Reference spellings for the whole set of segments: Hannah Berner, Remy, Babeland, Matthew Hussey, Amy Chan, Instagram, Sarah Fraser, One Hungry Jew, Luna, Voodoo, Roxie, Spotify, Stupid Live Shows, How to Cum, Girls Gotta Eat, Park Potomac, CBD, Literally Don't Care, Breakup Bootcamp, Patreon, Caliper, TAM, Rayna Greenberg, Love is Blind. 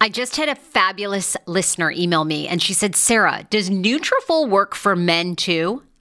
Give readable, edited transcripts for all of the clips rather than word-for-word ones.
I just had a fabulous listener email me, and she said, Sarah, does Nutrafol work for men too?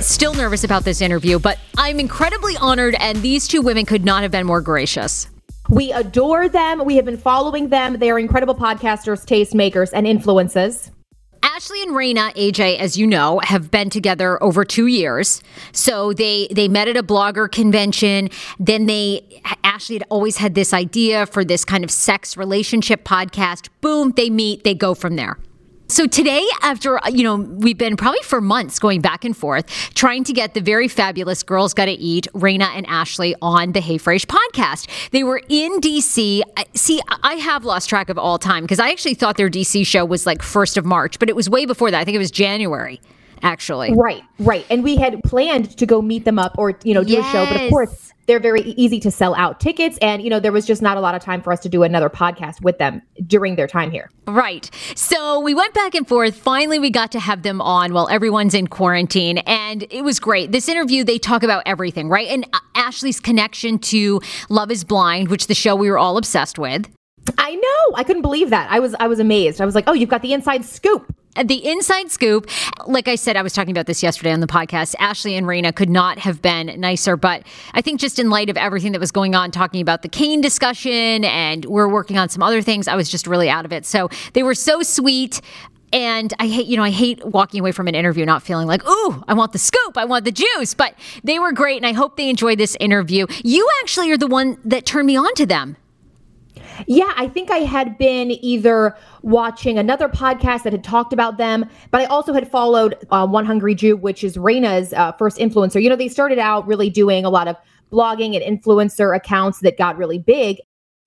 Still nervous about this interview, but I'm incredibly honored, and these two women could not have been more gracious. We adore them. We have been following them. They are incredible podcasters, tastemakers, and influences. Ashley and Rayna, AJ, as you know, have been together over 2 years. So they met at a blogger convention. Then Ashley had always had this idea for this kind of sex relationship podcast. Boom, they meet, they go from there. So today, after, we've been probably for months going back and forth, trying to get the very fabulous Girls Gotta Eat, Rayna and Ashley, on the Hey Fresh podcast. They were in D.C. See, I have lost track of all time, because I actually thought their D.C. show was like 1st of March, but it was way before that. I think it was January, actually. Right. And we had planned to go meet them up or, do a show, but of course, they're very easy to sell out tickets. And, there was just not a lot of time for us to do another podcast with them during their time here. Right. So we went back and forth. Finally, we got to have them on while everyone's in quarantine. And it was great. This interview, they talk about everything, right? And Ashley's connection to Love is Blind, which the show we were all obsessed with. I know. I couldn't believe that. I was amazed. I was like, oh, you've got the inside scoop. The inside scoop. Like I said, I was talking about this yesterday on the podcast. Ashley and Rayna could not have been nicer, but I think just in light of everything that was going on, talking about the cane discussion, and we're working on some other things, I was just really out of it. So they were so sweet. And I hate walking away from an interview not feeling like, ooh, I want the scoop, I want the juice. But they were great, and I hope they enjoyed this interview. You actually are the one that turned me on to them. Yeah, I think I had been either watching another podcast that had talked about them, but I also had followed One Hungry Jew, which is Rayna's first influencer. They started out really doing a lot of blogging and influencer accounts that got really big.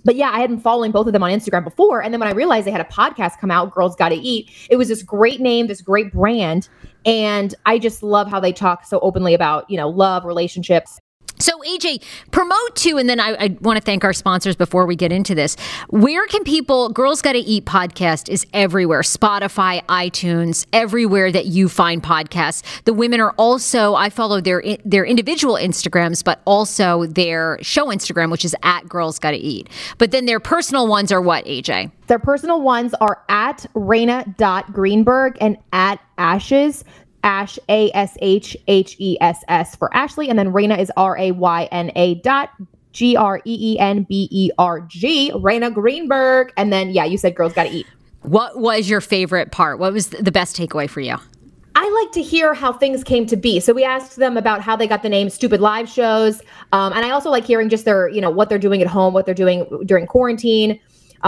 But yeah, I had been following both of them on Instagram before. And then when I realized they had a podcast come out, Girls Gotta Eat, it was this great name, this great brand. And I just love how they talk so openly about, you know, love, relationships. So AJ, promote to, and then I want to thank our sponsors before we get into this. Where can people, Girls Gotta Eat podcast is everywhere, Spotify, iTunes, everywhere that you find podcasts. The women are also, I follow their individual Instagrams, but also their show Instagram, which is at Girls Gotta Eat. But then their personal ones are what, AJ? Their personal ones are at Rayna.Greenberg and at Ashes. Ash, ASHHESS for Ashley. And then Rayna is RAYNA.GREENBERG, Rayna Greenberg. And then, yeah, you said Girls Gotta Eat. What was your favorite part? What was the best takeaway for you? I like to hear how things came to be. So we asked them about how they got the name Stupid Live Shows. And I also like hearing just their, you know, what they're doing at home, what they're doing during quarantine.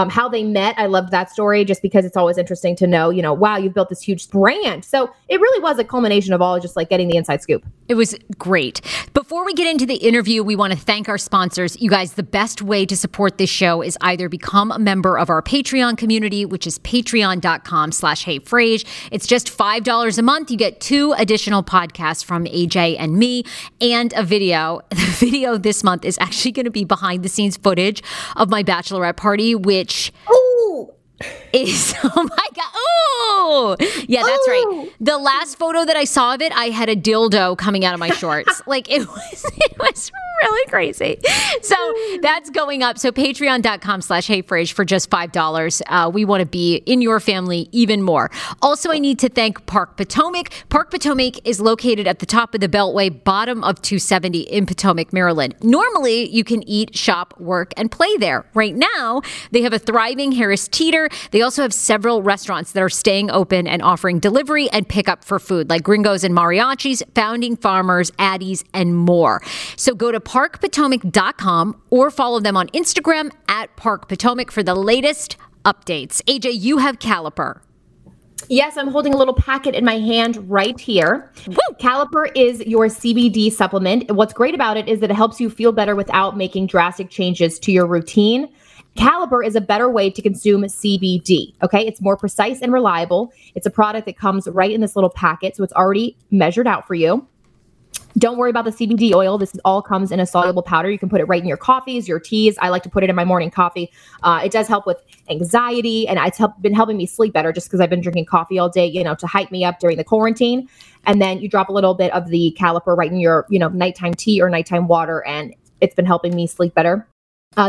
How they met. I loved that story just because it's always interesting to know, you know, wow, you've built this huge brand. So it really was a culmination of all just like getting the inside scoop. It was great. Before we get into the interview, we want to thank our sponsors. You guys, the best way to support this show is either become a member of our Patreon community, which is patreon.com/HeyFrage. It's just $5 a month. You get 2 additional podcasts from AJ and me and a video. The video this month is actually going to be behind the scenes footage of my bachelorette party, which is, oh my God, ooh, yeah, that's right. The last photo that I saw of it, I had a dildo coming out of my shorts. Like it was really crazy. So that's going up. So patreon.com/HeyFrage for just $5. We want to be in your family even more. Also, I need to thank Park Potomac. Park Potomac is located at the top of the Beltway, bottom of 270 in Potomac, Maryland. Normally, you can eat, shop, work, and play there. Right now, they have a thriving Harris Teeter. They also have several restaurants that are staying open and offering delivery and pickup for food, like Gringos and Mariachis, Founding Farmers, Addie's, and more. So go to parkpotomac.com or follow them on Instagram at Park Potomac for the latest updates. AJ, you have Caliper. Yes, I'm holding a little packet in my hand right here. Woo! Caliper is your CBD supplement. What's great about it is that it helps you feel better without making drastic changes to your routine. Caliper is a better way to consume CBD, okay? It's more precise and reliable. It's a product that comes right in this little packet, so it's already measured out for you. Don't worry about the CBD oil. This all comes in a soluble powder. You can put it right in your coffees, your teas. I like to put it in my morning coffee. It does help with anxiety, and it's been helping me sleep better just because I've been drinking coffee all day, you know, to hype me up during the quarantine. And then you drop a little bit of the Caliper right in your, you know, nighttime tea or nighttime water, and it's been helping me sleep better.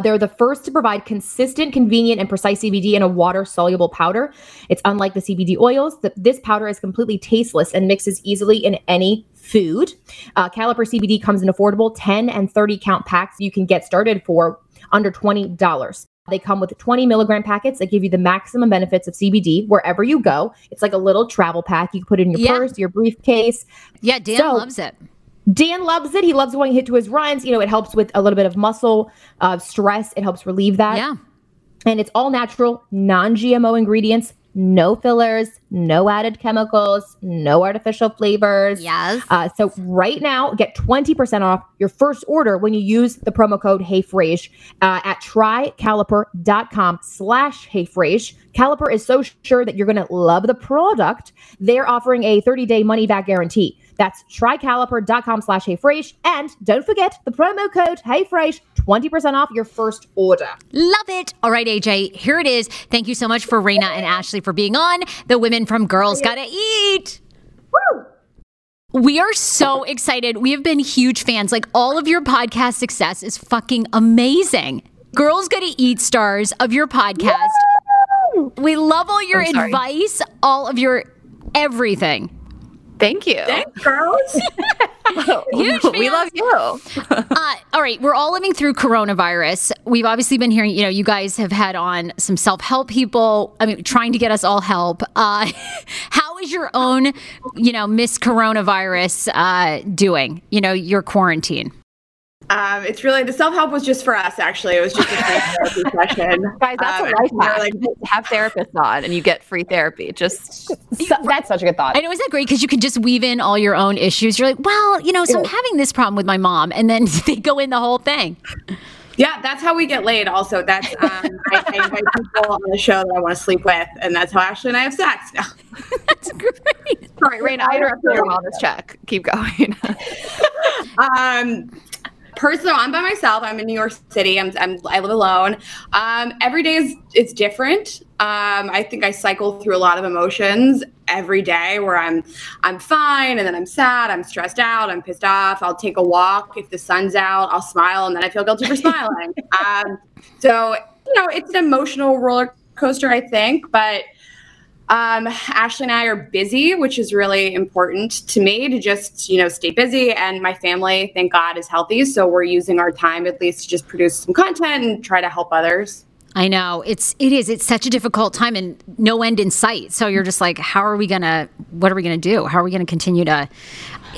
They're the first to provide consistent, convenient, and precise CBD in a water-soluble powder. It's unlike the CBD oils. This powder is completely tasteless and mixes easily in any food. Caliper CBD comes in affordable 10 and 30-count packs. You can get started for under $20. They come with 20-milligram packets that give you the maximum benefits of CBD wherever you go. It's like a little travel pack. You can put it in your purse, your briefcase. Yeah, Dan loves it. Dan loves it. He loves going hit to his runs. You know, it helps with a little bit of muscle stress. It helps relieve that. Yeah. And it's all natural, non-GMO ingredients, no fillers, no added chemicals, no artificial flavors. Yes. So right now, get 20% off your first order when you use the promo code HeyFrage at trycaliper.com/HeyFrage. Caliper is so sure that you're going to love the product. They're offering a 30-day money-back guarantee. That's trycaliper.com/HeyFresh. And don't forget the promo code HeyFresh, 20% off your first order. Love it. All right, AJ, here it is. Thank you so much for Rayna and Ashley for being on. The women from Girls Gotta Eat. Woo! We are so excited. We have been huge fans. Like, all of your podcast success is fucking amazing. Girls Gotta Eat stars of your podcast. Woo! We love all your advice, all of your everything. Thank you. Thanks, girls. Huge we love you. All right. We're all living through coronavirus. We've obviously been hearing, you know, you guys have had on some self-help people. I mean, trying to get us all help. How is your own, you know, Miss Coronavirus doing? You know, your quarantine? It's really, the self-help was just for us, actually. It was just a free therapy session. Guys, that's a life hack. Like, have therapists on and you get free therapy. That's such a good thought. I know, isn't that great? Because you can just weave in all your own issues. You're like, well, you know, so I'm having this problem with my mom. And then they go in the whole thing. Yeah, that's how we get laid also. That's I invite people on the show that I want to sleep with, and that's how Ashley and I have sex now. That's great. All right, Rayna, I interrupted your wellness check. Keep going. Personal, I'm by myself. I'm in New York City. I live alone. Every day it's different. I think I cycle through a lot of emotions every day where I'm fine, and then I'm sad, I'm stressed out, I'm pissed off. I'll take a walk. If the sun's out, I'll smile, and then I feel guilty for smiling. So, you know, it's an emotional roller coaster, I think, but Ashley and I are busy, which is really important to me to just, you know, stay busy. And my family, thank God, is healthy. So we're using our time at least to just produce some content and try to help others. I know. It's such a difficult time and no end in sight. So you're just like, what are we going to do? How are we going to continue to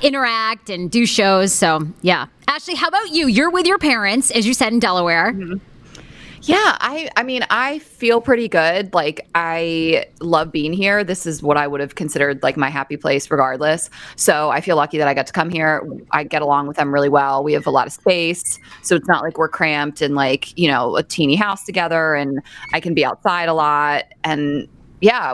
interact and do shows? So yeah. Ashley, how about you? You're with your parents, as you said, in Delaware. Mm-hmm. Yeah, I mean, I feel pretty good. Like, I love being here. This is what I would have considered like my happy place regardless. So I feel lucky that I got to come here. I get along with them really well. We have a lot of space. So it's not like we're cramped in like, you know, a teeny house together, and I can be outside a lot. And yeah,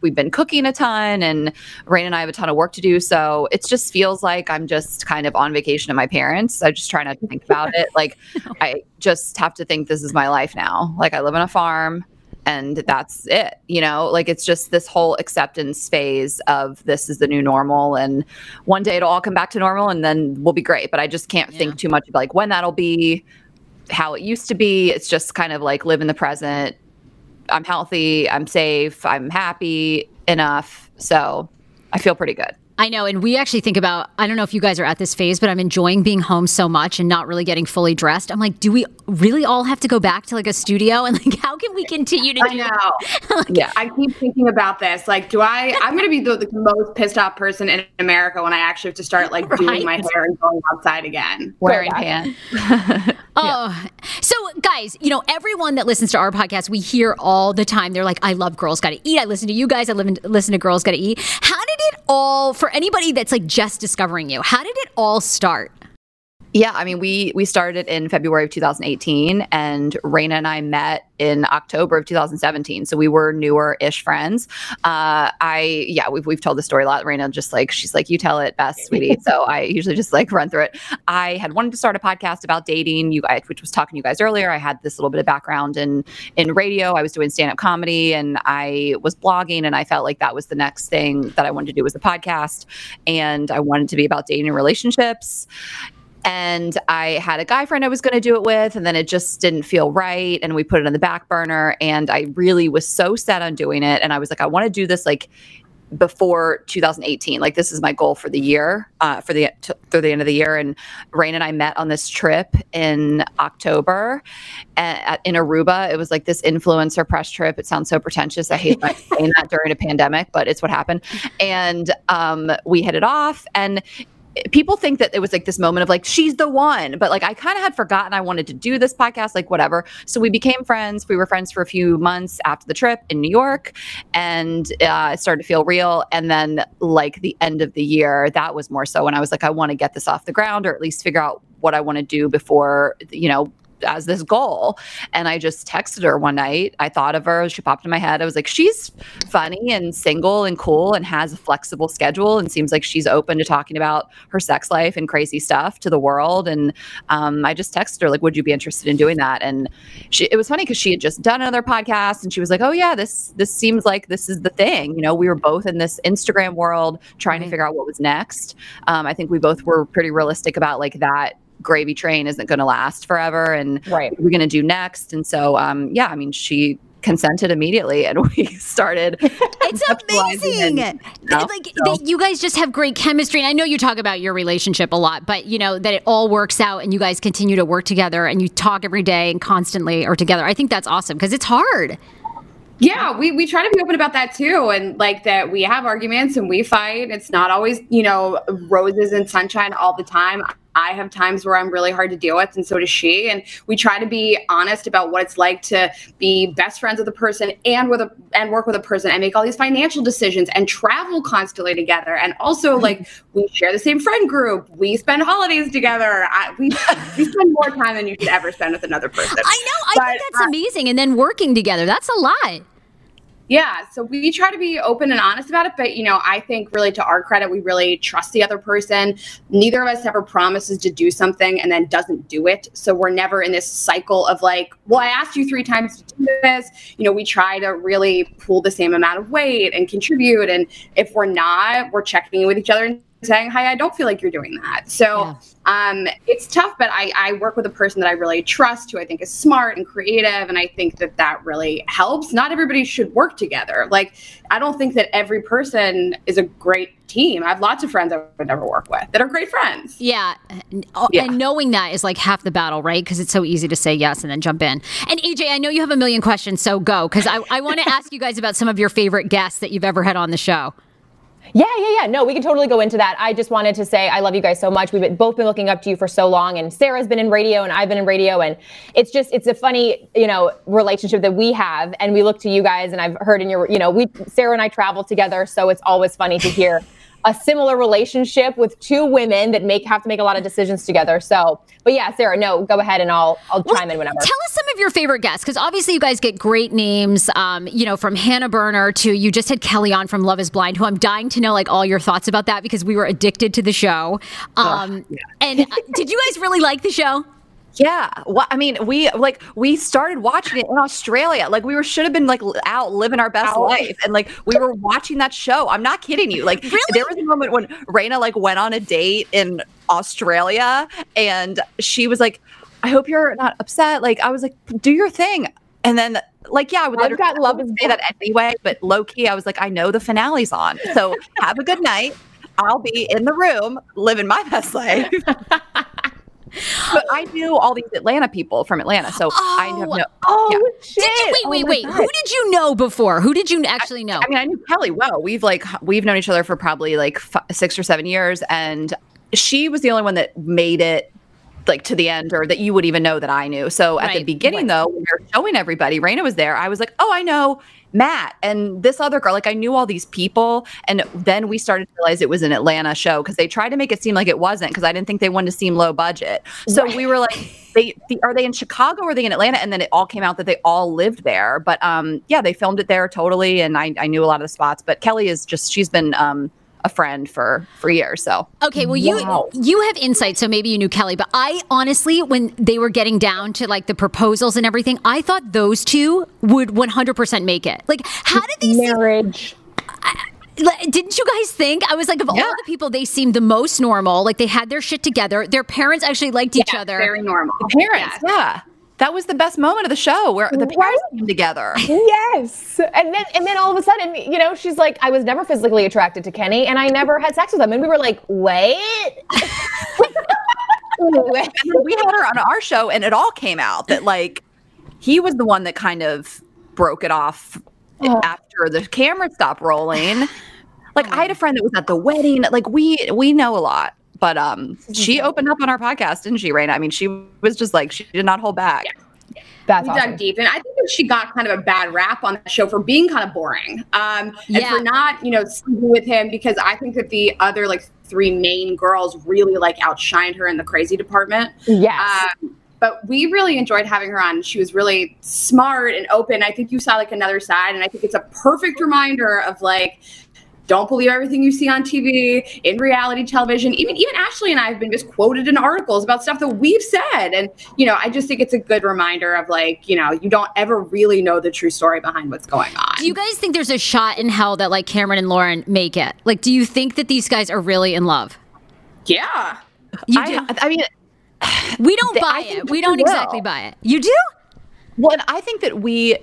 we've been cooking a ton, and Rayna and I have a ton of work to do. So it just feels like I'm just kind of on vacation at my parents'. I just try not to think about it. Like, I just have to think this is my life now. Like, I live on a farm and that's it, you know, like it's just this whole acceptance phase of this is the new normal, and one day it'll all come back to normal and then we'll be great. But I just can't think too much about like when that'll be, how it used to be. It's just kind of like live in the present. I'm healthy, I'm safe, I'm happy enough. So I feel pretty good. I know. And we actually think about, I don't know if you guys are at this phase, but I'm enjoying being home so much and not really getting fully dressed. I'm like, do we really all have to go back to like a studio? And like, how can we continue to do that? Like, yeah. I keep thinking about this. Like, I'm going to be the most pissed off person in America when I actually have to start like doing my hair and going outside again. Wearing pants. Oh, so guys, you know, everyone that listens to our podcast, we hear all the time. They're like, I love Girls Gotta Eat. I listen to you guys. Listen to Girls Gotta Eat. How did it all... For anybody that's like just discovering you, how did it all start? Yeah, I mean, we started in February of 2018, and Rayna and I met in October of 2017. So we were newer-ish friends. We've told the story a lot. Rayna just like, she's like, you tell it best, sweetie. So I usually just like run through it. I had wanted to start a podcast about dating, you guys, which was talking to you guys earlier. I had this little bit of background in radio. I was doing stand-up comedy and I was blogging, and I felt like that was the next thing that I wanted to do was a podcast. And I wanted to be about dating and relationships. And I had a guy friend I was going to do it with, and then it just didn't feel right. And we put it on the back burner, and I really was so set on doing it. And I was like, I want to do this like before 2018. Like, this is my goal for the year, through the end of the year. And Rayna and I met on this trip in October in Aruba. It was like this influencer press trip. It sounds so pretentious. I hate saying that during a pandemic, but it's what happened. And we hit it off, and people think that it was like this moment of like, she's the one, but like, I kind of had forgotten I wanted to do this podcast, like whatever. So we became friends. We were friends for a few months after the trip in New York, and it started to feel real. And then like the end of the year, that was more so when I was like, I want to get this off the ground, or at least figure out what I want to do before, you know, as this goal. And I just texted her one night. I thought of her. She popped in my head. I was like, she's funny and single and cool and has a flexible schedule and seems like she's open to talking about her sex life and crazy stuff to the world. And I just texted her like, would you be interested in doing that? And it was funny because she had just done another podcast, and she was like, oh yeah, this seems like this is the thing. You know, we were both in this Instagram world trying to figure out what was next. I think we both were pretty realistic about like that gravy train isn't going to last forever, and what we're going to do next. And so, I mean, she consented immediately, and we started. It's amazing. And, you know, like that you guys just have great chemistry. And I know you talk about your relationship a lot, but you know, that it all works out and you guys continue to work together and you talk every day and constantly are together. I think that's awesome because it's hard. Yeah, we try to be open about that too, and like that we have arguments and we fight. It's not always, you know, roses and sunshine all the time. I have times where I'm really hard to deal with, and so does she. And we try to be honest about what it's like to be best friends with a person and work with a person and make all these financial decisions and travel constantly together. And also, like, we share the same friend group. We spend holidays together. We spend more time than you should ever spend with another person. I know. I think that's amazing. And then working together, that's a lot. Yeah, so we try to be open and honest about it. But, you know, I think really to our credit, we really trust the other person. Neither of us ever promises to do something and then doesn't do it. So we're never in this cycle of like, well, I asked you 3 times to do this. You know, we try to really pull the same amount of weight and contribute. And if we're not, we're checking in with each other and saying, hi, I don't feel like you're doing that. So yeah. It's tough, but I work with a person that I really trust, who I think is smart and creative. And I think that that really helps. Not everybody should work together. Like, I don't think that every person is a great team. I have lots of friends I would never work with that are great friends. Yeah. And knowing that is like half the battle, right? Because it's so easy to say yes and then jump in. And AJ, I know you have a million questions, so go. Because I want to ask you guys about some of your favorite guests that you've ever had on the show. Yeah. No, we can totally go into that. I just wanted to say I love you guys so much. We've both been looking up to you for so long, and Sarah's been in radio and I've been in radio, and it's a funny, you know, relationship that we have, and we look to you guys, and I've heard in your, you know, Sarah and I travel together, so it's always funny to hear a similar relationship with 2 women that have to make a lot of decisions together. So, but yeah, Sarah, no, go ahead and I'll chime in whenever. Tell us some of your favorite guests, because obviously you guys get great names, you know, from Hannah Berner to, you just had Kelly on from Love is Blind, who I'm dying to know, like, all your thoughts about that, because we were addicted to the show. And did you guys really like the show? Yeah. Well, I mean, we started watching it in Australia. Like, we should have been like out living our best life. And like, we were watching that show. I'm not kidding you. Like, really? There was a moment when Rayna like went on a date in Australia, and she was like, I hope you're not upset. Like, I was like, do your thing. And then like, yeah, I would have got love and say that anyway, but low key, I was like, I know the finale's on, so have a good night. I'll be in the room living my best life. But I knew all these Atlanta people from Atlanta, so I have no. Oh, yeah. Shit. Wait. God. Who did you know before? Who did you actually know? I mean, I knew Kelly well. We've known each other for probably like 6 or 7 years, and she was the only one that made it like to the end, or that you would even know that I knew. So at the beginning, though, when we were showing everybody, Rayna was there. I was like, oh, I know Matt and this other girl. Like, I knew all these people, and then we started to realize it was an Atlanta show, because they tried to make it seem like it wasn't, because I didn't think they wanted to seem low budget. So we were like, are they in Chicago or are they in Atlanta? And then it all came out that they all lived there. But yeah, they filmed it there totally, and I knew a lot of the spots. But Kelly is just, she's been a friend for years. So okay, well, you have insight, so maybe you knew Kelly, but I honestly, when they were getting down to like the proposals and everything, I thought those 2 would 100% make it. Like, how did they marriage? Didn't you guys think? I was like, of all the people, they seemed the most normal. Like, they had their shit together. Their parents actually liked each other. Very normal. The parents, yeah. That was the best moment of the show, where the parents came together. Yes. And then all of a sudden, you know, she's like, I was never physically attracted to Kenny, and I never had sex with him. And we were like, wait. We had her on our show, and it all came out that like, he was the one that kind of broke it off after the camera stopped rolling. Like, I had a friend that was at the wedding. Like, we know a lot. But she opened up on our podcast, didn't she, Rayna? I mean, she was just like, she did not hold back. Yeah. That's awesome. Dug deep. And I think she got kind of a bad rap on the show for being kind of boring. And for not, you know, sleeping with him, because I think that the other like 3 main girls really like outshined her in the crazy department. Yes. But we really enjoyed having her on. She was really smart and open. I think you saw like another side, and I think it's a perfect reminder of like, don't believe everything you see on TV, in reality television. Even Ashley and I have been just quoted in articles about stuff that we've said. And, you know, I just think it's a good reminder of like, you know, you don't ever really know the true story behind what's going on. Do you guys think there's a shot in hell that like Cameron and Lauren make it? Like, do you think that these guys are really in love? Yeah. You do? I mean, we don't buy it. We don't exactly buy it. You do? Well, and I think that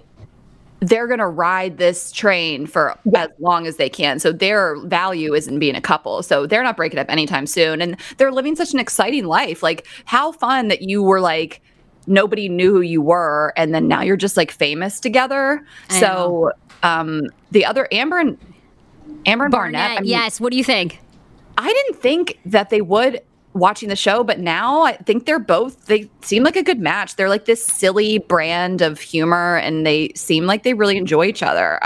they're going to ride this train for as long as they can. So their value isn't being a couple. So they're not breaking up anytime soon. And they're living such an exciting life. Like, how fun that you were like, nobody knew who you were, and then now you're just like famous together. So the other Amber and Barnett. I mean, yes. What do you think? I didn't think that they would watching the show, but now I think they're both, they seem like a good match. They're like this silly brand of humor, and they seem like they really enjoy each other.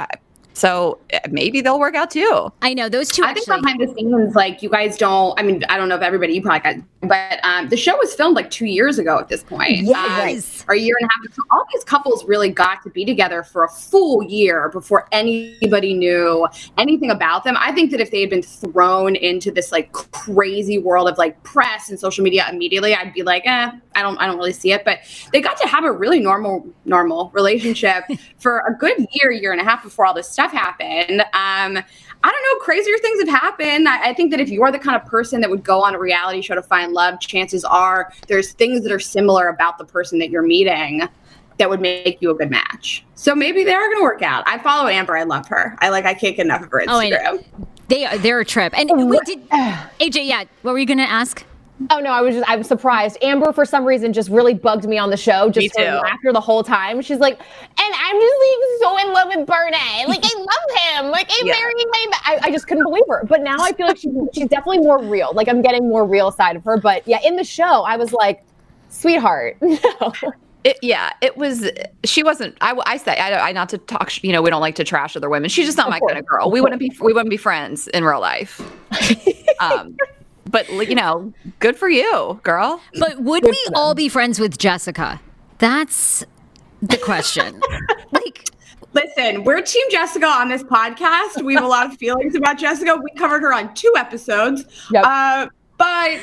So maybe they'll work out too. I know those two. I think behind the scenes, like you guys don't. I mean, I don't know if everybody, you probably got, but the show was filmed like 2 years ago at this point. Yes, or a year and a half. So all these couples really got to be together for a full year before anybody knew anything about them. I think that if they had been thrown into this like crazy world of like press and social media immediately, I'd be like, I don't really see it. But they got to have a really normal relationship for a good year and a half before all this stuff happened. I don't know, crazier things have happened. I think that if you are the kind of person that would go on a reality show to find love, chances are there's things that are similar about the person that you're meeting that would make you a good match. So maybe they are going to work out. I follow Amber. I love her. I can't get enough of her Instagram. Oh, they're a trip. And we did, AJ, yeah, what were you going to ask? Oh, no, I'm surprised. Amber, for some reason, just really bugged me on the show. Just after the whole time. She's like, and I'm just like so in love with Bernie. Like, I love him. Like, I married him. I just couldn't believe her. But now I feel like she's definitely more real. Like, I'm getting more real side of her. But, yeah, in the show, I was like, sweetheart, no. Not to talk, you know, we don't like to trash other women. She's just not my kind of girl. We wouldn't be friends in real life. But, you know, good for you, girl. But would we all be friends with Jessica? That's the question. Listen, we're Team Jessica on this podcast. We have a lot of feelings about Jessica. We covered her on 2 episodes. Yep. But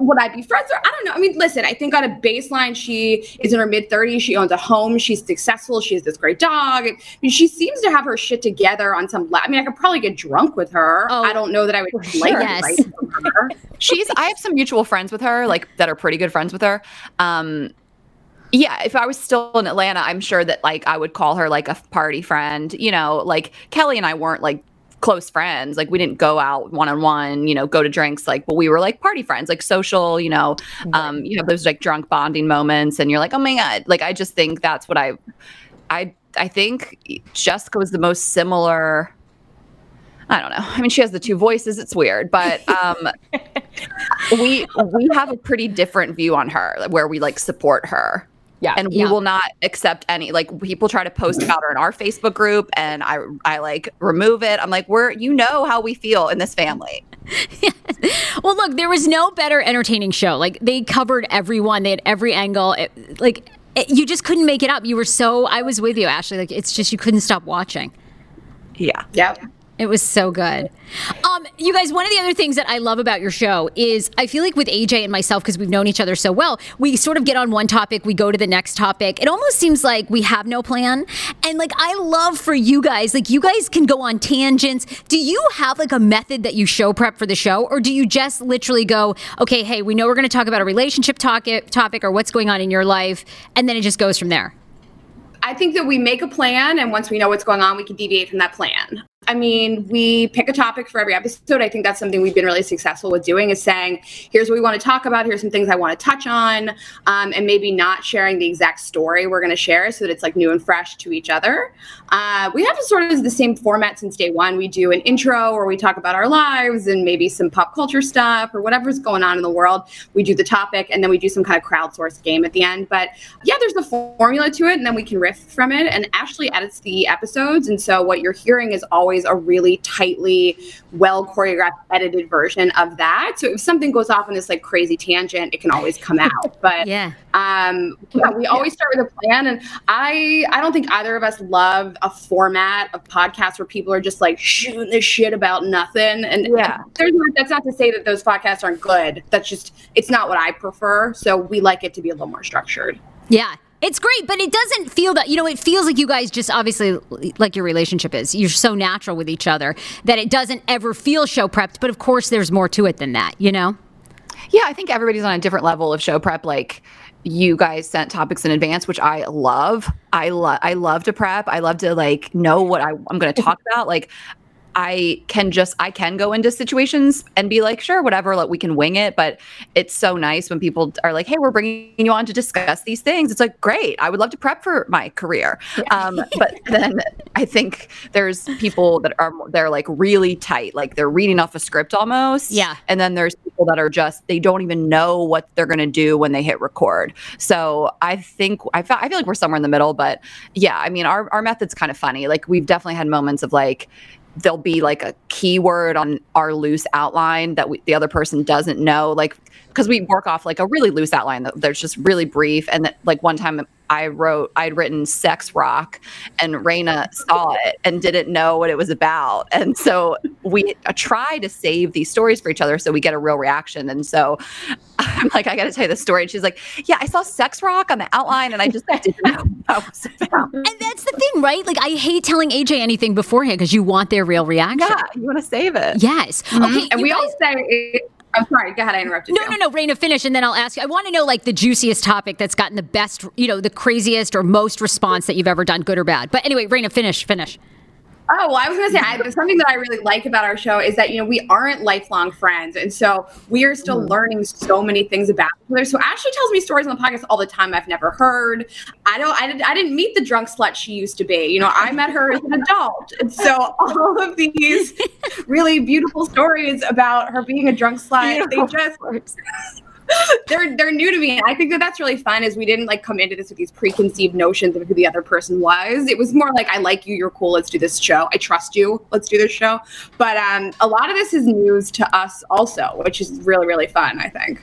would I be friends with her? I don't know. I mean, listen, I think on a baseline, she is in her mid-30s. She owns a home. She's successful. She has this great dog. I mean, she seems to have her shit together on some level. I mean, I could probably get drunk with her. Oh, I don't know that I would like advice from her. I have some mutual friends with her, like, that are pretty good friends with her. Yeah, if I was still in Atlanta, I'm sure that, like, I would call her, like, a party friend. You know, like, Kelly and I weren't, like, close friends. Like, we didn't go out one-on-one, you know, go to drinks, like, but we were like party friends, like social, you know, you know, those like drunk bonding moments and you're like, oh my God. Like, I just think that's what I think Jessica was the most similar. I don't know. I mean, she has the 2 voices. It's weird, but we have a pretty different view on her where we like support her. Yeah, and we will not accept any, like, people try to post about her in our Facebook group, and I like remove it. I'm like, you know how we feel in this family. Well, look, there was no better entertaining show. Like, they covered everyone. They had every angle. You just couldn't make it up. You were I was with you, Ashley. Like, it's just, you couldn't stop watching. Yeah. Yep. It was so good. You guys, one of the other things that I love about your show is I feel like with AJ and myself, because we've known each other so well, we sort of get on one topic, we go to the next topic. It almost seems like we have no plan. And like, I love for you guys, like you guys can go on tangents. Do you have like a method that you show prep for the show? Or do you just literally go, okay, hey, we know we're going to talk about a relationship topic or what's going on in your life. And then it just goes from there. I think that we make a plan. And once we know what's going on, we can deviate from that plan. I mean, we pick a topic for every episode. I think that's something we've been really successful with doing, is saying, here's what we want to talk about. Here's some things I want to touch on, and maybe not sharing the exact story we're going to share so that it's like new and fresh to each other. We have sort of the same format since day one. We do an intro where we talk about our lives and maybe some pop culture stuff or whatever's going on in the world. We do the topic and then we do some kind of crowdsourced game at the end. But yeah, there's the formula to it and then we can riff from it. And Ashley edits the episodes. And so what you're hearing is always a really tightly, well choreographed, edited version of that. So if something goes off on this like crazy tangent, it can always come out. But we always start with a plan. And I don't think either of us love a format of podcasts where people are just like shooting this shit about nothing. And that's not to say that those podcasts aren't good. That's just, it's not what I prefer. So we like it to be a little more structured. Yeah. It's great, but it doesn't feel that, you know, it feels like you guys just obviously, like your relationship is, you're so natural with each other that it doesn't ever feel show prepped, but of course there's more to it than that, you know? Yeah, I think everybody's on a different level of show prep. Like, you guys sent topics in advance, which I love. I love to prep. I love to, like, know what I'm going to talk about. Like, I can go into situations and be like, sure, whatever, like, we can wing it. But it's so nice when people are like, hey, we're bringing you on to discuss these things. It's like, great. I would love to prep for my career. But then I think there's people that are, they're like really tight. Like they're reading off a script almost. Yeah. And then there's people that are just, they don't even know what they're going to do when they hit record. So I think, I feel like we're somewhere in the middle, but yeah, I mean, our method's kind of funny. Like we've definitely had moments of like, there'll be like a keyword on our loose outline that the other person doesn't know. Like, cause we work off like a really loose outline that's just really brief. And that, like one time I'd written sex rock and Rayna saw it and didn't know what it was about. And so we try to save these stories for each other so we get a real reaction. And so I'm like, I got to tell you the story. And she's like, yeah, I saw sex rock on the outline and I just didn't know what it was about. And that's the thing, right? Like I hate telling AJ anything beforehand because you want their real reaction. Yeah, you want to save it. Yes. Mm-hmm. Okay. And we all say... I'm sorry. Go ahead. I interrupted you. No. Rayna, finish, and then I'll ask you. I want to know, like, the juiciest topic that's gotten the best, you know, the craziest or most response that you've ever done, good or bad. But anyway, Rayna, finish. Oh, well, I was going to say, something that I really like about our show is that, you know, we aren't lifelong friends. And so we are still learning so many things about each other. So Ashley tells me stories on the podcast all the time I've never heard. I didn't meet the drunk slut she used to be. You know, I met her as an adult. And so all of these really beautiful stories about her being a drunk slut, they're new to me. I think that's really fun is we didn't like come into this with these preconceived notions of who the other person was. It was more like, I like you, you're cool, let's do this show. I trust you, let's do this show. But a lot of this is news to us also, which is really, really fun, I think.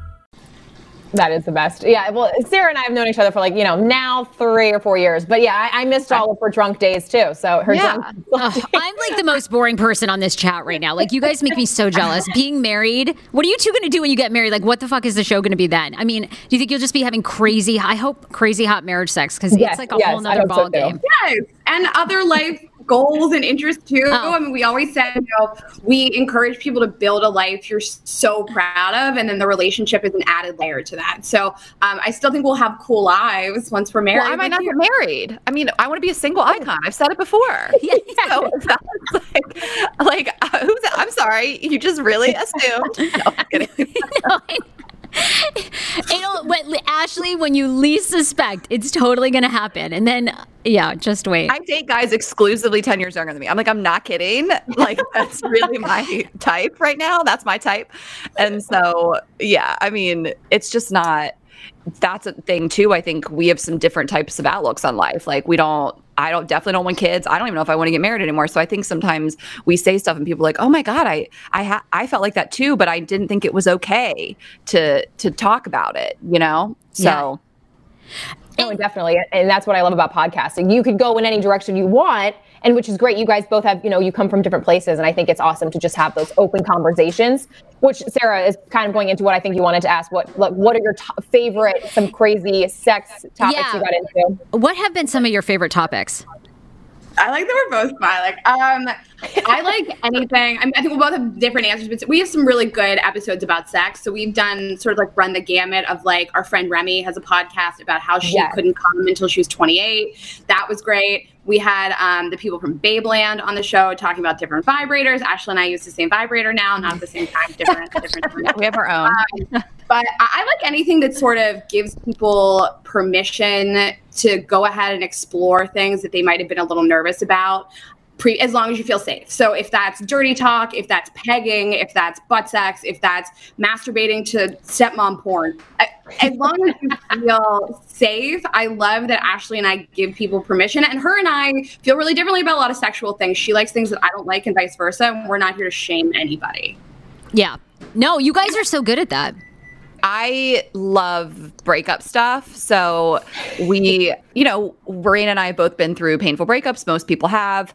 That is the best. Yeah, well, Sarah and I have known each other for like, now 3 or 4 years. But yeah, I missed all of her drunk days too. So her drunk days. I'm like the most boring person on this chat right now. Like, you guys make me so jealous. Being married, what are you two going to do when you get married? Like, what the fuck is the show going to be then? I mean, do you think you'll just be having crazy hot marriage sex? Because it's like a whole nother ball game. Yes, and other life goals and interests too. I mean, we always said, we encourage people to build a life you're so proud of, and then the relationship is an added layer to that. So I still think we'll have cool lives once we're married. Well, I might not get married. I mean, I want to be a single icon. I've said it before. Yeah. So like who's that? I'm sorry, you just really assumed. No, I'm kidding. Ashley, when you least suspect, it's totally going to happen. And then, just wait. I date guys exclusively 10 years younger than me. I'm like, I'm not kidding. Like, that's really my type right now. That's my type. And so, I mean, it's just not. That's a thing too. I think we have some different types of outlooks on life. Like, I definitely don't want kids. I don't even know if I want to get married anymore. So I think sometimes we say stuff and people are like, oh my God, I felt like that too, but I didn't think it was okay to talk about it, So. Yeah. Oh, definitely. And that's what I love about podcasting. You could go in any direction you want, and which is great. You guys both have, you come from different places, and I think it's awesome to just have those open conversations, which Sarah is kind of going into what I think you wanted to ask. What are your favorite, some crazy sex topics you got into? What have been some of your favorite topics? I like that we're both smiling. I like anything. I mean, I think we'll both have different answers, but we have some really good episodes about sex. So we've done sort of like run the gamut of like our friend Remy has a podcast about how she couldn't come until she was 28. That was great. We had the people from Babeland on the show talking about different vibrators. Ashley and I use the same vibrator now, not at the same time. Different. We have our own. But I like anything that sort of gives people permission to go ahead and explore things that they might have been a little nervous about, as long as you feel safe. So if that's dirty talk, if that's pegging, if that's butt sex, if that's masturbating to stepmom porn, as long as you feel safe. I love that Ashley and I give people permission, and her and I feel really differently about a lot of sexual things. She likes things that I don't like and vice versa, and we're not here to shame anybody. Yeah. No, you guys are so good at that. I love breakup stuff. So we, Rayna and I have both been through painful breakups. Most people have.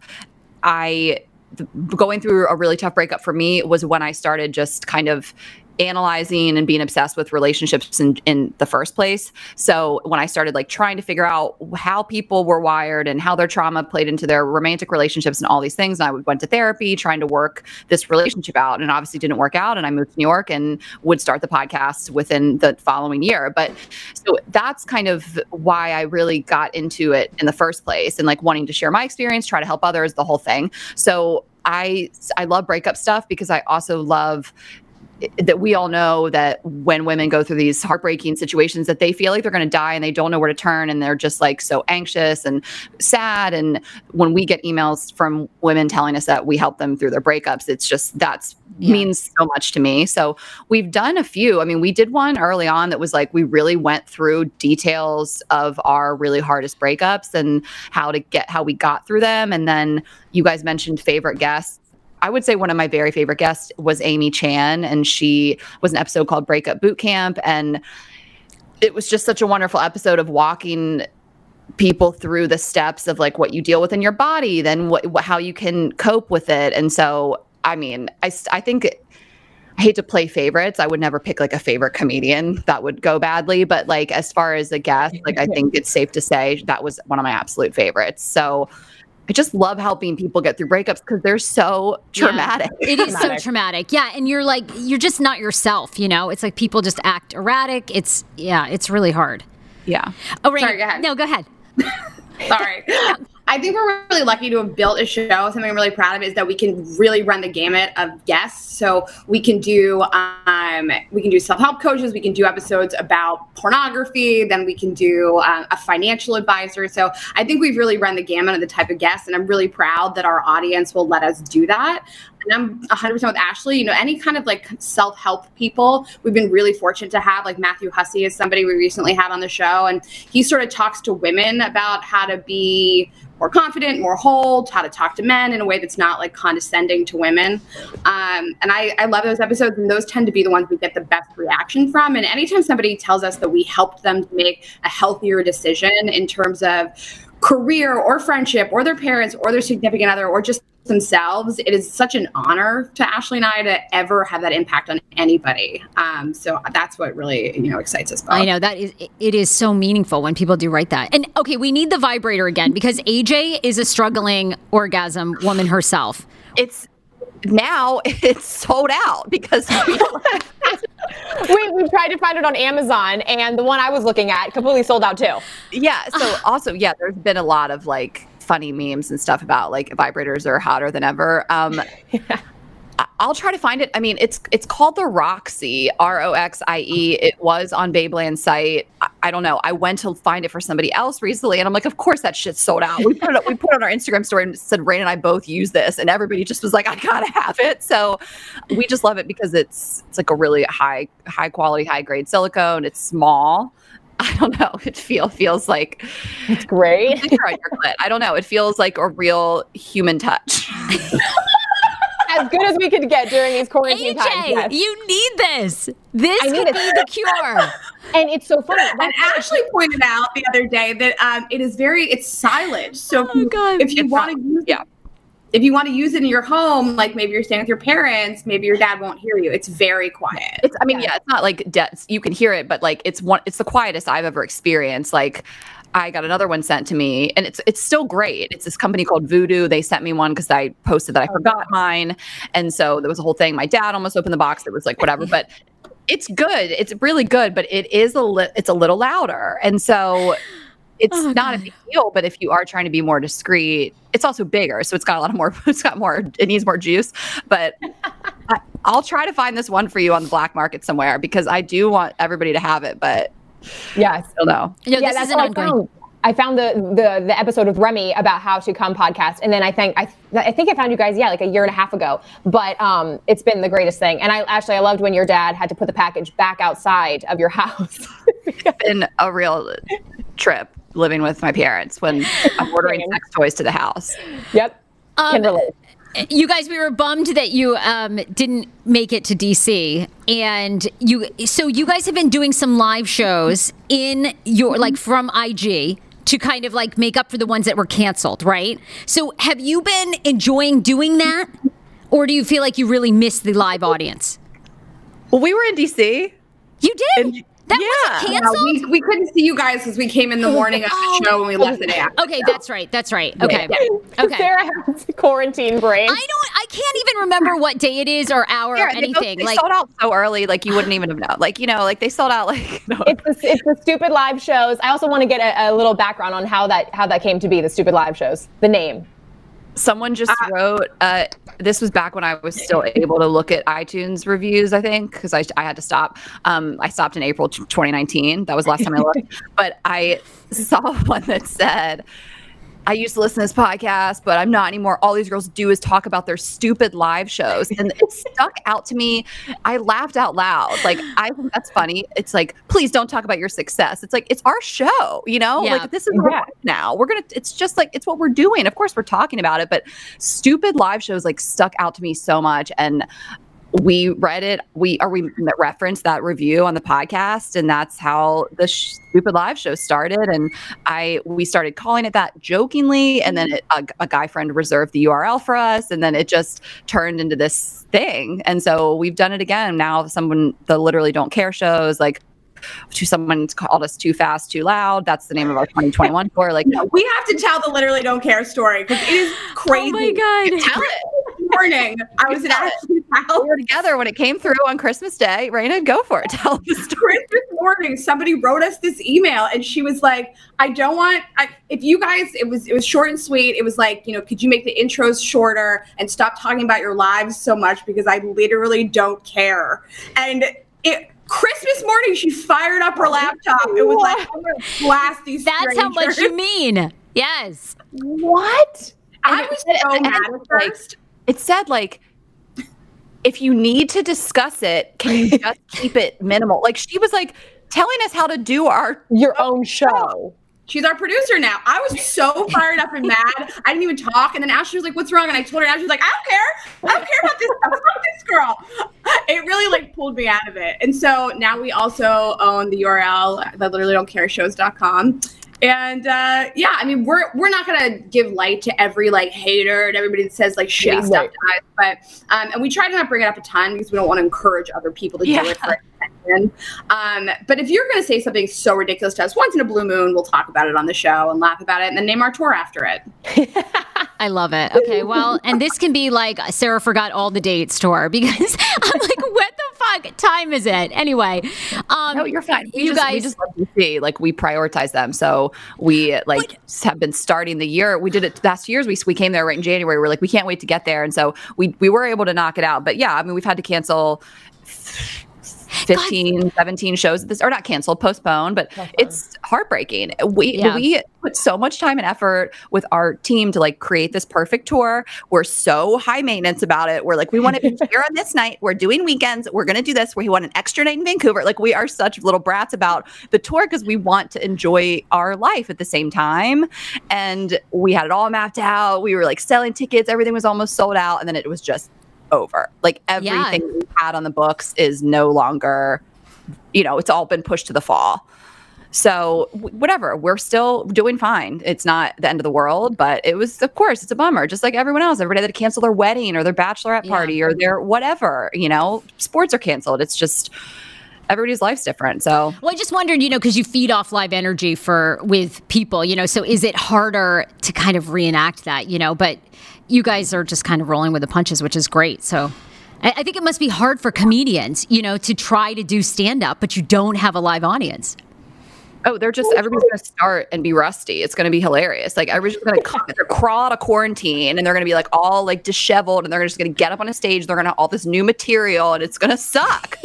Going through a really tough breakup for me was when I started just kind of analyzing and being obsessed with relationships in the first place. So when I started like trying to figure out how people were wired and how their trauma played into their romantic relationships and all these things, and I went to therapy trying to work this relationship out, and obviously didn't work out. And I moved to New York and would start the podcast within the following year. But so that's kind of why I really got into it in the first place, and like wanting to share my experience, try to help others, the whole thing. So I love breakup stuff because I also love that we all know that when women go through these heartbreaking situations that they feel like they're going to die and they don't know where to turn, and they're just like so anxious and sad. And when we get emails from women telling us that we help them through their breakups, it's just means so much to me. So we've done a few. I mean, we did one early on that was like, we really went through details of our really hardest breakups and how we got through them. And then you guys mentioned favorite guests. I would say one of my very favorite guests was Amy Chan, and she was an episode called Breakup Bootcamp. And it was just such a wonderful episode of walking people through the steps of like what you deal with in your body, then how you can cope with it. And so, I mean, I think I hate to play favorites. I would never pick like a favorite comedian. That would go badly. But like, as far as a guest, like I think it's safe to say that was one of my absolute favorites. So I just love helping people get through breakups because they're so traumatic. It is so traumatic. Yeah. And you're like, you're just not yourself, It's like people just act erratic. It's really hard. Yeah. Oh, right. Sorry, go ahead. No, go ahead. Sorry. I think we're really lucky to have built a show. Something I'm really proud of is that we can really run the gamut of guests. So we can do self-help coaches. We can do episodes about pornography. Then we can do a financial advisor. So I think we've really run the gamut of the type of guests, and I'm really proud that our audience will let us do that. And I'm 100% with Ashley. You know, any kind of like self-help people, we've been really fortunate to have. Like Matthew Hussey is somebody we recently had on the show, and he sort of talks to women about how to be more confident, more whole, how to talk to men in a way that's not like condescending to women. And I love those episodes, and those tend to be the ones we get the best reaction from. And anytime somebody tells us that we helped them to make a healthier decision in terms of career or friendship or their parents or their significant other or just themselves, it is such an honor to Ashley and I to ever have that impact on anybody. So that's what really, you know, excites us both. I know that it is so meaningful when people do write that. And okay, we need the vibrator again, because AJ is a struggling orgasm woman herself. It's sold out because we don't have we tried to find it on Amazon, and the one I was looking at completely sold out too. Yeah. So also, yeah, there's been a lot of like funny memes and stuff about like vibrators are hotter than ever. Yeah. I'll try to find it. I mean, it's called the Roxie, Roxie. It was on Babeland's site. I don't know. I went to find it for somebody else recently, and I'm like, of course that shit's sold out. We put it up, we put it on our Instagram story and said, Rayna and I both use this, and everybody just was like, I gotta have it. So we just love it because it's like a really high quality, high grade silicone. It's small. I don't know. It feels like it's great. I don't know. It feels like a real human touch. As good as we could get during these quarantine times. Yes. You need this. This could be the cure. And it's so funny. And Ashley pointed out the other day that it is it's silent. So if you want to use it, if you want to use it in your home, like maybe you're staying with your parents, maybe your dad won't hear you. It's very quiet. It's not like you can hear it, but like it's the quietest I've ever experienced. Like I got another one sent to me, and it's still great. It's this company called Voodoo. They sent me one because I posted that I forgot mine. And so there was a whole thing. My dad almost opened the box. It was like whatever, but it's good. It's really good, but it's a little louder. And so it's not a big deal, but if you are trying to be more discreet, it's also bigger. So it needs more juice, but I'll try to find this one for you on the black market somewhere, because I do want everybody to have it, but yes. I don't know. This is an ongoing. I found the episode with Remy about How to Cum podcast, and then I think I found you guys like a year and a half ago. But it's been the greatest thing. And I loved when your dad had to put the package back outside of your house. It's been a real trip living with my parents when I'm ordering sex toys to the house. Yep, can relate. You guys, we were bummed that you didn't make it to DC, and so you guys have been doing some live shows in your from IG to kind of like make up for the ones that were canceled, right? So have you been enjoying doing that, or do you feel like you really missed the live audience? Well, we were in DC. You did? Wasn't canceled? We couldn't see you guys because we came in the morning of the show and we left the day after. Okay, that's right. Okay. Sarah has a quarantine brain. I can't even remember what day it is or hour or anything. They sold out so early, you wouldn't even have known. They sold out It's the Stupid Live Shows. I also want to get a little background on how that came to be, the Stupid Live Shows, the name. Someone just wrote, this was back when I was still able to look at iTunes reviews, I think, because I had to stop. I stopped in April 2019. That was the last time I looked. But I saw one that said, I used to listen to this podcast, but I'm not anymore. All these girls do is talk about their stupid live shows. And it stuck out to me. I laughed out loud. I think that's funny. It's like, please don't talk about your success. It's like, it's our show, you know? Yeah. This is our life now. It's just it's what we're doing. Of course, we're talking about it, but stupid live shows stuck out to me so much. And we read it. We referenced that review on the podcast, and that's how the Stupid Live Show started. And we started calling it that jokingly, and then a guy friend reserved the URL for us, and then it just turned into this thing. And so we've done it again now. The Literally Don't Care shows, someone called us Too Fast, Too Loud. That's the name of our 2021 tour. We have to tell the Literally Don't Care story because it is crazy. Oh my god! Tell it. Morning, I was in Ashley's house. We were together when it came through on Christmas Day. Rayna, go for it. Tell the story. Christmas morning, somebody wrote us this email, and she was like, if you guys, it was short and sweet. It was could you make the intros shorter and stop talking about your lives so much, because I literally don't care. And Christmas morning, she fired up her laptop. It was I'm gonna blast these. That's how much you mean. Yes. What? I was so mad at first. It said if you need to discuss it, can you just keep it minimal? Like, she was like telling us how to do our own show. She's our producer now. I was so fired up and mad. I didn't even talk. And then Ashley was like, what's wrong? And I told her, Ashley was like, I don't care. I don't care about this. I don't like this girl. It really like pulled me out of it. And so now we also own the URL, the literally don't care shows.com. And yeah, I mean, we're not gonna give light to every like hater and everybody that says like shitty stuff to us, but and we try to not bring it up a ton because we don't want to encourage other people to do it for attention. But if you're gonna say something so ridiculous to us once in a blue moon, we'll talk about it on the show and laugh about it and then name our tour after it. I love it. Okay, well, and this can be like Sarah forgot all the dates tour because I'm like, what the fuck time is it? Anyway, no, you're fine. We just love to see, like, we prioritize them. So we like have been starting the year. We did it last year's. We came there right in January. We're like, we can't wait to get there, and so we were able to knock it out. But yeah, I mean, we've had to cancel 17 shows at this, or not canceled, postponed, but it's heartbreaking. We put so much time and effort with our team to like create this perfect tour. We're so high maintenance about it. We're like, we want to be here on this night. We're doing weekends. We're going to do this. We want an extra night in Vancouver. Like, we are such little brats about the tour because we want to enjoy our life at the same time. And we had it all mapped out. We were like selling tickets. Everything was almost sold out. And then it was just over. Like, everything we had on the books is no longer, you know, it's all been pushed to the fall. So whatever, we're still doing fine. It's not the end of the world, but it was, of course, it's a bummer. Just like everyone else, everybody had to cancel their wedding or their bachelorette party or their whatever, you know, sports are canceled. It's just, everybody's life's different. So, well, I just wondered, you know, because you feed off live energy with people, you know, so is it harder to kind of reenact that, you know, but you guys are just kind of rolling with the punches, which is great. So I think it must be hard for comedians, you know, to try to do stand up, but you don't have a live audience. Oh, they're just, everybody's going to start and be rusty. It's going to be hilarious. Like, everybody's going to crawl out of quarantine and they're going to be like all like disheveled and they're just going to get up on a stage. They're going to have all this new material and it's going to suck.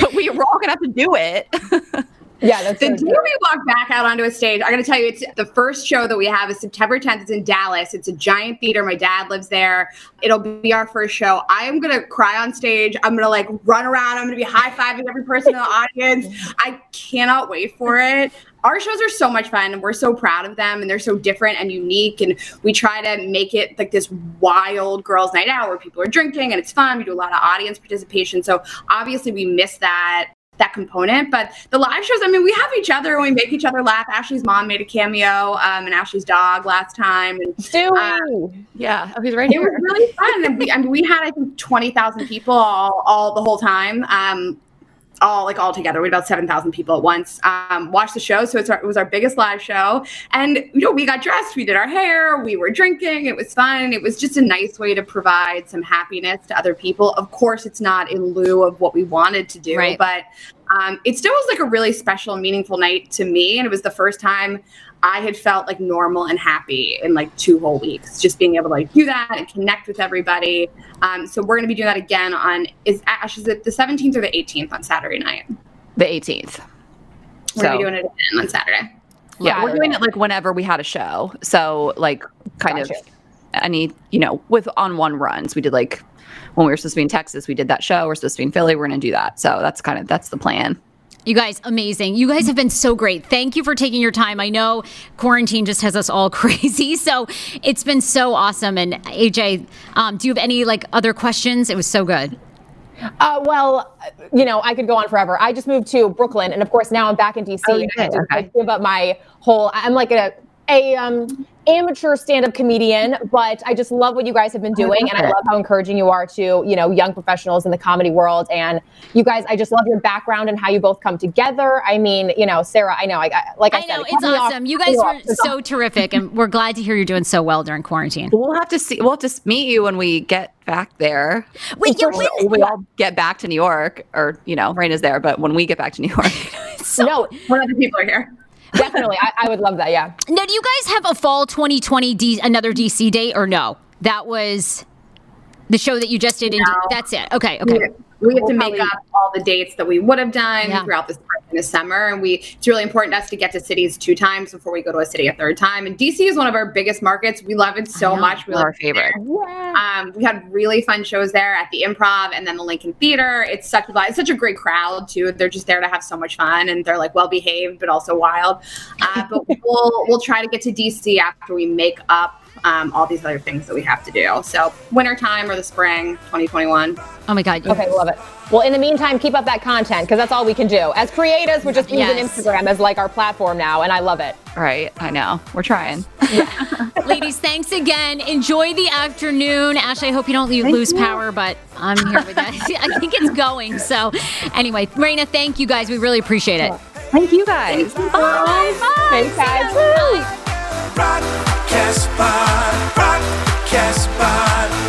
But we're all going to have to do it. Yeah, that's the day we walk back out onto a stage, I got to tell you, it's the first show that we have is September 10th. It's in Dallas. It's a giant theater. My dad lives there. It'll be our first show. I am going to cry on stage. I'm going to like run around. I'm going to be high-fiving every person in the audience. I cannot wait for it. Our shows are so much fun and we're so proud of them and they're so different and unique, and we try to make it like this wild girls' night out where people are drinking and it's fun. We do a lot of audience participation. So obviously we miss that component, but the live shows, I mean, we have each other and we make each other laugh. Ashley's mom made a cameo, and Ashley's dog last time. And, yeah, oh, he's right here. It was really fun. And we had, I think, 20,000 people all the whole time. All together, we had about 7,000 people at once watch the show. So it was our biggest live show. And, you know, we got dressed, we did our hair, we were drinking. It was fun. It was just a nice way to provide some happiness to other people. Of course, it's not in lieu of what we wanted to do, but it still was like a really special, meaningful night to me. And it was the first time I had felt like normal and happy in like 2 whole weeks, just being able to like do that and connect with everybody. So we're going to be doing that again on, Ash, is it the 17th or the 18th on Saturday night? The 18th. We're going to be doing it again on Saturday. Yeah, we're doing it like whenever we had a show. So like kind of any, you know, with on one runs, we did like when we were supposed to be in Texas, we did that show. We're supposed to be in Philly. We're going to do that. So that's the plan. You guys, amazing. You guys have been so great. Thank you for taking your time. I know quarantine just has us all crazy, so it's been so awesome. And AJ, do you have any like other questions? It was so good. Well, you know, I could go on forever. I just moved to Brooklyn, and of course now I'm back in DC. I give up my whole, I'm like a amateur stand-up comedian, but I just love what you guys have been doing. And I love how encouraging you are to, you know, young professionals in the comedy world. And you guys, I just love your background and how you both come together. I mean, you know, Sarah, I know, I know, it's awesome. You guys were so terrific, and we're glad to hear you're doing so well during quarantine. We'll have to meet you when we get back there. Wait, we all get back to New York, or, you know, Rayna's there, but when we get back to New York. One of the people are here. Definitely. I would love that. Yeah. Now, do you guys have a fall 2020 another DC date, or no? That was the show that you just did. No. That's it. Okay. We have to make up all the dates that we would have done throughout this in the summer. And it's really important to us to get to cities 2 times before we go to a city a third time. And DC is one of our biggest markets. We love it so much. We love our favorite. Yeah. We had really fun shows there at the Improv and then the Lincoln Theater. It's such a great crowd too. They're just there to have so much fun, and they're like well behaved but also wild. But we'll try to get to DC after we make up all these other things that we have to do. So wintertime or the spring 2021. Oh my God. Yes. Okay, love it. Well, in the meantime, keep up that content because that's all we can do. As creators, we're just using Instagram as like our platform now, and I love it. Right. I know. We're trying. Yeah. Ladies, thanks again. Enjoy the afternoon. Ash, I hope you don't lose power, but I'm here with that. I think it's going. So anyway, Rayna, thank you guys. We really appreciate it. Thank you guys. Bye. Bye. Thanks, guys. Bye. Podcast pod,